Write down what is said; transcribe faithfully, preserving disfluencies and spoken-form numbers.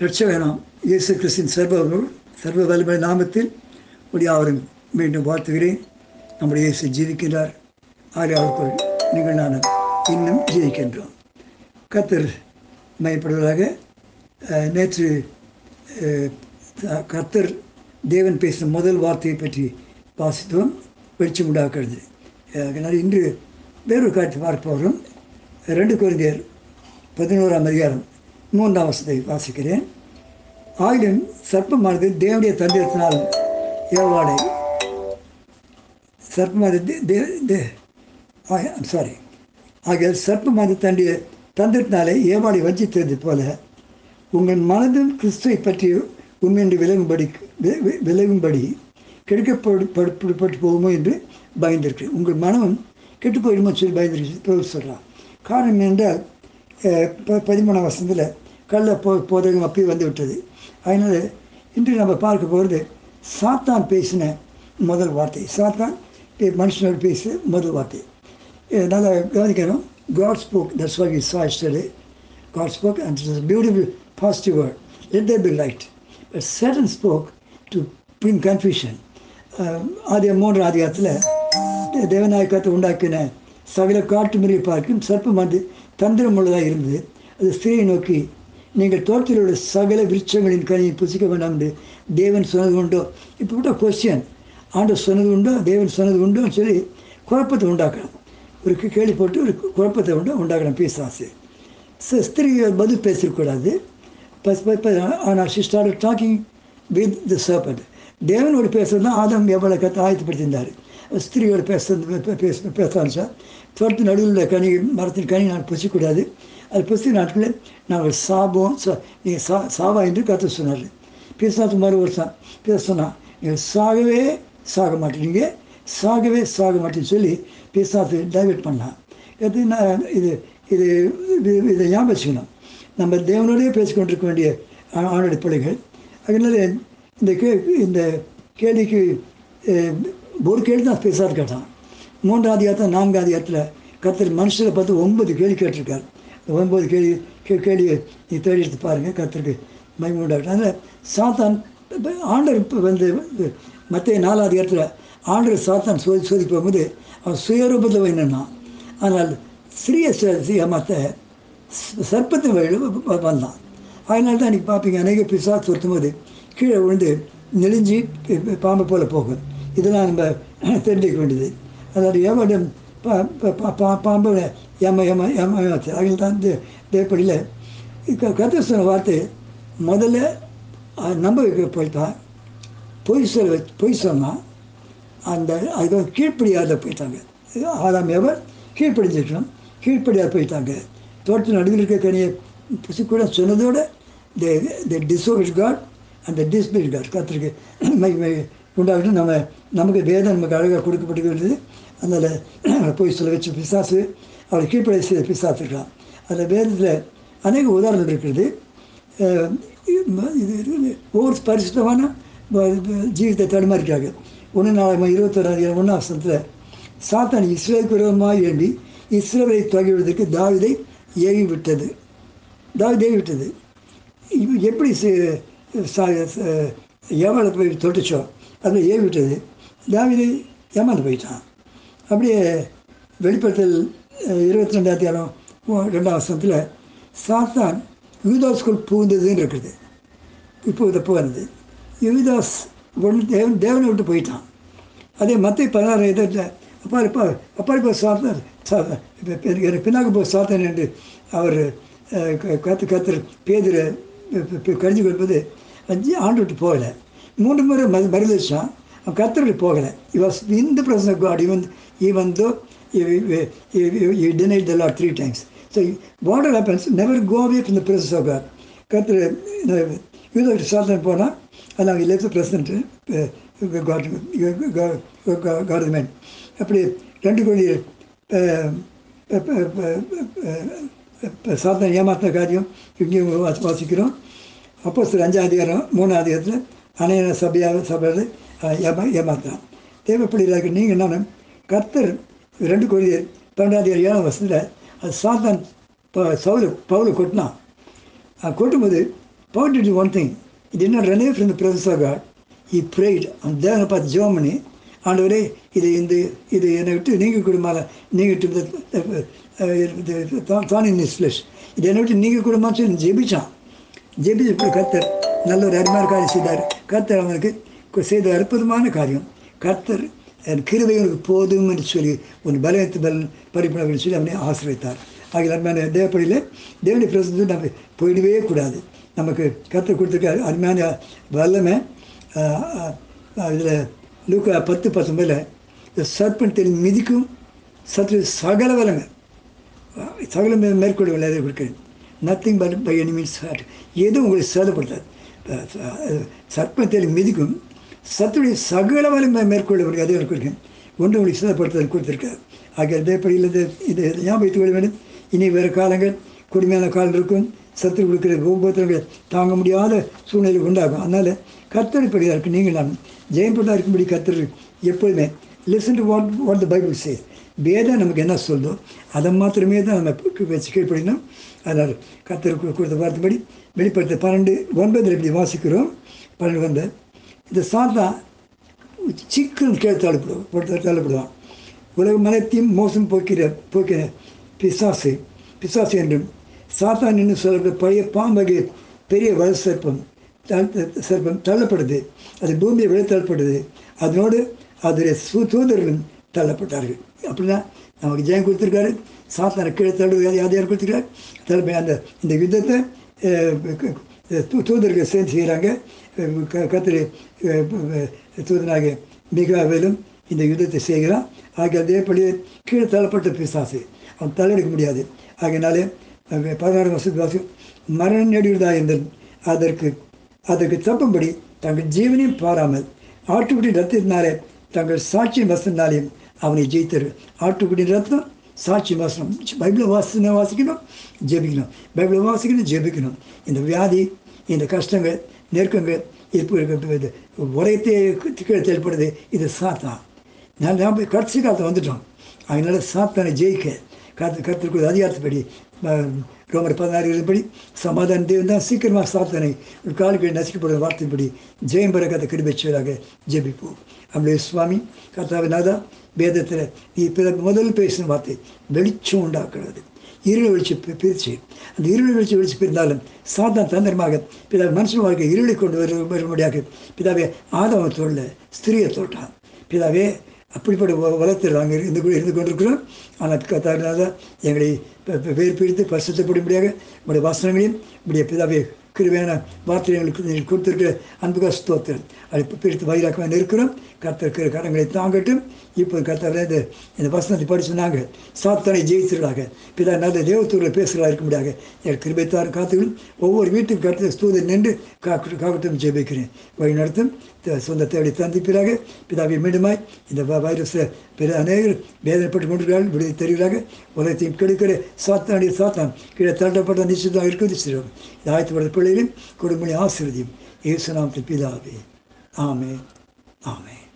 இரட்சகனாம் இயேசு கிறிஸ்துவின் சர்வ சர்வ வலிமை நாமத்தில் ஒளியாவரும் மீண்டும் வாழ்த்துகிறேன். நம்முடைய இயேசு ஜீவிக்கின்றார். ஆரியாவுக்குள் நீங்கள் நான் இன்னும் ஜீவிக்கின்றோம். கர்த்தர் மையப்படுவதாக. நேற்று கர்த்தர் தேவன் பேசின முதல் வார்த்தையை பற்றி வாசித்தோம். வெளிச்சம் உண்டாக்குறது. அதனால் இன்று வேறொரு காட்சி பார்ப்பவரும் ரெண்டு கொரிந்தியர் பதினோராம் அதிகாரம் மூன்றாம் வசனத்தை வாசிக்கிறேன். ஆயினும் சர்ப்பமானது தேவனுடைய தந்திரத்தினாலும் ஏவாளை சர்ப்பமானது தே தே சாரி ஆகிய சர்ப்பமானது தன்னுடைய தந்திரத்தினாலே ஏவாளை வஞ்சித்தது போல உங்கள் மனதும் கிறிஸ்துவை பற்றி உண்மையின்றி விலகும்படி விலகும்படி கெடுக்கப்பட்டு போகுமோ என்று பயந்திருக்கு. உங்கள் மனமும் கெட்டு போயிடுமோ சொல்லி பயந்திருக்கு சொல்கிறான். காரணம் என்றால் பதிமூணாம் வருஷத்தில் கல்ல போ போதகம் அப்பயே வந்து விட்டது. அதனால் இன்று நம்ம பார்க்க போகிறது சாத்தான் பேசின முதல் வார்த்தை. சாத்தான் மனுஷனோடு பேச முதல் வார்த்தை. நல்லா கவனிக்கணும். God spoke, that's what we saw yesterday. God spoke and it's beautiful positive word. Let there be light. But Satan spoke to bring confusion. ஆதிய மூன்று ஆதிகாரத்தில் தேவநாயகத்தை உண்டாக்கின சகல காட்டு மிருகங்களை பார்க்கும் சர்ப்பம் வந்து தந்திரம் உள்ளதாக இருந்தது. அது ஸ்திரியை நோக்கி நீங்கள் தோட்டத்தில் உள்ள சகல விருட்சங்களின் கனியை புசிக்க வேண்டாம் என்று தேவன் சொன்னது உண்டோ? இப்போ கூட கொஸ்டின். ஆண்டவர் சொன்னது உண்டோ, தேவன் சொன்னது உண்டோன்னு சொல்லி குழப்பத்தை உண்டாக்கணும். ஒரு கேள்வி போட்டு ஒரு குழப்பத்தை உண்டோ உண்டாக்கணும் பேசாசு. ஸோ ஸ்திரீ பதில் பேசக்கூடாது. ஆனால் she started talking with the serpent. தேவனோடு பேசுறது தான் ஆதாம் எவ்வளோ கற்று ஆயத்தப்படுத்தியிருந்தார். ஸ்திரீயோடு பேசுறது பேச பேசலாம் சார். தோட்டத்தின் நடுவில் உள்ள கனி மரத்தின் கனி நான் புசிக்கூடாது. அது புஸ்தக நாட்களில் நாங்கள் சாபம் சா நீங்கள் சா சாவா என்று கற்று சொன்னார். பேசினாத்து மாதிரி ஒரு சா பேச சொன்னால் நீங்கள் சாகவே சாக மாட்டேங்க, சாகவே சாக மாட்டேன்னு சொல்லி பேசாத்து டைவெர்ட் பண்ணலாம். எது நான் இது இது இதை ஞாபகம் வச்சுக்கணும். நம்ம தேவனோடையே பேசிக்கொண்டிருக்க வேண்டிய ஆணோட பிள்ளைகள். அதனால இந்த கே இந்த கேள்விக்கு ஒரு கேள்வி தான் பேசாது கேட்டான். மூன்றாவது இடத்துல நான்காவது இடத்துல கர்த்தர் மனுஷரை பார்த்து ஒன்பது கேள்வி கேட்டிருக்கார். ஒன்பது கேள்வி கே கேள்வியை நீ தேடி எடுத்து பாருங்கள். கர்த்தருக்கு மகிமை உண்டாகட்டும். அதனால் சாத்தான் ஆண்டவர் வந்து மற்ற நாலாவது இடத்துல ஆண்டவர் சாத்தான் சோதி சோதி போகும்போது அவன் சுயரூபத்தில் வேணும்னா, ஆனால் சிறிய ஏமாற்ற சர்ப்பத்தின் வழியில் வந்தான். அதனால தான் இன்றைக்கி பார்ப்பீங்க அநேக பிசாசு துரத்தும் போது கீழே விழுந்து நெளிஞ்சு பாம்பை போல் போகும். இதெல்லாம் நம்ம தெரிஞ்சிக்க வேண்டியது. அதாவது ஏவாளும் பா பா பாம்பு ஏமா ஏமா ஏமா ஏமாச்சு. அதில் தான் தேவைப்படியில் கர்த்தர் சொன்ன வார்த்தை முதல்ல நம்ப வைக்க போய்தான். பொய் சொல்ல பொய் சொன்னால் அந்த அதுக்கு கீழ்ப்படியாத போயிட்டாங்க. ஆறாம் ஏவர் கீழ்ப்படிஞ்சிருக்கணும், கீழ்ப்படியாத போயிட்டாங்க. தோட்டத்தில் நடுவில் இருக்க கனியை புசிக்கூட சொன்னதோடு they they disobeyed God and disobeyed God. கர்த்தருக்கு மைமை உண்டாகிட்டு நம்ம நமக்கு வேதம் நமக்கு அழகாக கொடுக்கப்பட்டுக்கிறது. அதனால் போய் சொல்ல வச்சு பிசாசு அவளை கீழ்ப்படை செய்த பிசாசுக்கலாம். அதில் வேதத்தில் அநேக உதாரணங்கள் இருக்கிறது. இது ஒவ்வொரு பரிசுத்தமான ஜீவிதத்தை தடுமாறிக்காக ஒன்று நாளாக இருபத்தொராது ஒன்றாம் வருஷத்தில் சாத்தான் இஸ்ரேலுக்கு விரோதமாக ஏண்டி இஸ்ரேலை தொகைவிடுவதற்கு தாவிதை ஏவி விட்டது. தாவிதை ஏவி விட்டது. எப்படி ஏவாளை போய் தொட்டுச்சோ அதில் ஏவி விட்டது. தாவிதை ஏமாந்து போயிட்டான். அப்படியே வெளிப்படுத்தல் இருபத்தி ரெண்டாயிரத்தி ஆறாம் ரெண்டாம் வருஷத்தில் சாத்தான் யூதாஸ்குள் புகுந்ததுன்னு இருக்குது. இப்போ இதை புகுந்தது யூதாஸ் ஒன்று தேவன் தேவனை விட்டு போயிட்டான். அதே மற்ற பதினாறு இதில் அப்பா இருப்பா அப்பா இருப்பா சாத்தான் சாத்தான் எனக்கு பின்னாக்கு போய் சாத்தான் என்று அவர் கற்று கற்று பேதில் கடிஞ்சு கொடுப்பது ஆண்டு விட்டு போகலை. மூன்று முறை மது மருந்துச்சான். அவன் கர்த்தருக்கு போகலை. He was in the presence of God. Even even though you denied the Lord three times. So what happens, never go away from the presence of God. கர்த்தர் யூதாவுக்கு சாத்தான் போனால் அது அவங்க லெஃப்ட் பிரசன்ட் கவர்மெண்ட். அப்படி ரெண்டு கோடி சாத்தான் ஏமாத்தின காரியம் இங்கேயும் வாசிக்கிறோம். அப்போ சில அஞ்சாம் அதிகாரம் மூணாம் அதிகாரத்தில் அணையான சபையாக சபையில் ஏமா ஏமாத்தினான். தேவைப்படுகிறார்கள் நீங்கள் என்னென்ன கர்த்தர் ரெண்டு கோடியர் பன்னெண்டாவது ஏழாம் வருஷத்தில் அது சாத்தான் ப சவுலு பவுலை கொட்டினான். கொட்டும்போது Paul did one thing. He did not run away from the presence of God. He prayed and then about Germany. ஆண்டவரே, இதை இந்த இதை என்னை விட்டு நீங்க கூடுமால நீங்கிட்டு இதை என்னை விட்டு நீங்க கூடுமா சொல்லி ஜெபிச்சான். ஜெபிச்ச கர்த்தர் நல்ல ஒரு அருமையான காரியம் செய்தார். கர்த்தர் அவனுக்கு செய்த அற்புதமான காரியம். கர்த்தர் என் கிருபை உனக்கு போதும் என்று சொல்லி உன் பலத்து பல் பறிப்பினு சொல்லி அவனை ஆசிரியத்தார். ஆகிய அருமையான தேவப்படியில் தேவனுடைய பிரசனத்தில் நம்ம போயிடவே கூடாது. நமக்கு கர்த்தர் கொடுத்துருக்க அருமையான வல்லமை. இதில் லூக்கா பத்து பத்தொம்பதில் இந்த சர்ப்பத்தில் மிதிக்கும் சத்து சகல வலமை சகல மேற்கொள்ள விளையாட கொடுக்குறேன். Nothing but by any means hurt. எதுவும் உங்களுக்கு சேதப்படுத்தாது. சர்ப்பத்தில் மிதிக்கும் சத்துடைய சகல வலமை மேற்கொள்ள கொடுக்க அதே கொடுக்குறேன். ஒன்று உங்களுக்கு சேதப்படுத்தாது கொடுத்துருக்காரு. ஆகிய தேவைப்படுகிறது. இதை ஞாபகம் வைத்துக் கொள்ள வேண்டும். இனி வேறு காலங்கள் கொடுமையான காலம் இருக்கும். சத்து கொடுக்குற ஒவ்வொருத்தருடைய தாங்க முடியாத சூழ்நிலை உண்டாகும். அதனால் கர்த்தரிப்படியாக இருக்குது. நீங்கள் நான் ஜெயம்பட்டா இருக்கும்படி கர்த்தர் எப்போதுமே listen to what what the Bible says. வேதம் நமக்கு என்ன சொல்லுதோ அதை மாத்திரமே தான் நம்ம வச்சு கீழ்ப்படினோம். அதனால் கர்த்தர் கொடுத்த வார்த்தைப்படி வெளிப்படுத்த பன்னெண்டு ஒன்பதில் இப்படி வாசிக்கிறோம். பன்னெண்டு வந்து இந்த சாத்தான் சீக்கிரம் கேட்டு தள்ளப்படுவோம் தள்ளப்படுவான். உலகம் மனத்தையும் மோசம் போக்கிற போக்கிற பிசாசு பிசாசு என்றும் சாத்தான் என்று சொல்லப்பட்ட பழைய பாம்பகை பெரிய வள சர்ப்பம் சர்ப்பம் தள்ளப்படுது. அது பூமியை விட தள்ளப்படுது. அதனோடு அதனுடைய சூ தூதர்களும் தள்ளப்பட்டார்கள். அப்படின்னா நமக்கு ஜெயம் கொடுத்துருக்காரு. சாத்தான கீழே தள்ளுவது யார் யார் கொடுத்துருக்காரு தள்ளப்ப அந்த இந்த யுத்தத்தை தூதர்கள் சேர்ந்து செய்கிறாங்க. கத்திரி தூதனாக மிகாவிலும் இந்த யுத்தத்தை செய்கிறான். ஆகிய அதேபடி கீழே தள்ளப்பட்ட பிசாசு அவன் தள்ளெடுக்க முடியாது. ஆகையினாலே பதினாறு வருஷத்து வாசம் மரண நெடுதாக இருந்தது. அதற்கு அதற்கு தப்பும்படி தங்கள் ஜீவனையும் பாராமல் ஆட்டுக்குடி ரத்தினாலே தங்கள் சாட்சி வசனாலேயும் அவனை ஜெயித்தது. ஆட்டுக்குடி ரத்தம் சாட்சி வசனம். பைபிளை வாசனை வாசிக்கணும், ஜெபிக்கணும். பைபிளை வாசிக்கணும், ஜெபிக்கணும். இந்த வியாதி, இந்த கஷ்டங்கள், நெருக்கங்கள், இது உலகத்தை கீழே தேவைப்படுது. இது சாத்தான். நான் நாம் கடைசி காலத்தில் வந்துட்டோம். அதனால் சாத்தானை ஜெயிக்க கற்று கற்றுக்கு அதிகாரத்துப்படி ரோமர் பதினாறு இருந்தபடி சமாதான தேவன் தான் சீக்கிரமாக சாத்தனை காலுக்கு நசிக்கப்படுற வார்த்தைப்படி ஜெயம் பெற கதை கிருபைச்சுவராக ஜெபிப்போம். நம்முடைய சுவாமி கர்த்தாவே நாதா, வேதத்தில் நீ முதல் பேசின வார்த்தை வெளிச்சம் உண்டாக்குறது. இருளை வெளிச்சு பிரிச்சு அந்த இருளை வெளிச்சு வெளிச்சு பிரிந்தாலும் சாத்தான் தந்திரமாக பிதாவை மனுஷன் வாழ்க்கை இருளை கொண்டு வரு வரும்படியாக பிதாவே ஆதாவை தோல்ல ஸ்திரியை தோட்டான். பிதாவே அப்படிப்பட்ட வளர்த்து நாங்கள் இருந்து இருந்து கொண்டிருக்கிறோம். ஆனால் கர்த்தாவே எங்களை வேறு பிரித்து பரிசுத்தப்படும்படியாக உங்களுடைய வசனங்களையும் உங்களுடைய பிதாவே கிருபையான வார்த்தை எங்களுக்கு கொடுத்திருக்கிற அன்புக்காக ஸ்தோத்திரம். அதை பிரித்து வயிறாக்கமாக இருக்கிறோம். கர்த்தர் கரங்களை தாங்கட்டும். இப்போ கர்த்தாவே இந்த இந்த வசனத்தை படித்து நாங்கள் சாத்தானை ஜெயித்திருக்காங்க. பிதா நல்ல தேவத்தூரில் பேசுகிறா இருக்கும்படியாக எங்கள் கிருபைத்தார் காத்துகளும் ஒவ்வொரு வீட்டுக்கும் கர்த்தர் ஸ்தூதன் நின்று காக்க காக்கட்டும் ஜெபிக்கிறேன். வழி நடத்தும் சொந்த தேவை தந்திப்பிறாக பிதாவை மீண்டுமாய் இந்த வைரஸை பிற அநேகர் வேதனைப்பட்டு கொண்டிருக்கிறார்கள். விடுதலை தெரிகிறார்கள். உலகத்தையும் கெடுக்கிற சாத்தானுடைய சாத்தான் கீழே தள்ளப்பட்ட நிச்சயமாக இருக்கிறது. சிறுவன் இந்த ஆயத்தப்பட்ட பிள்ளைகளையும் கொடுமையை ஆசீர்வதியும் இயேசு நாமத்தில் பிதாவே. ஆமே, ஆமே.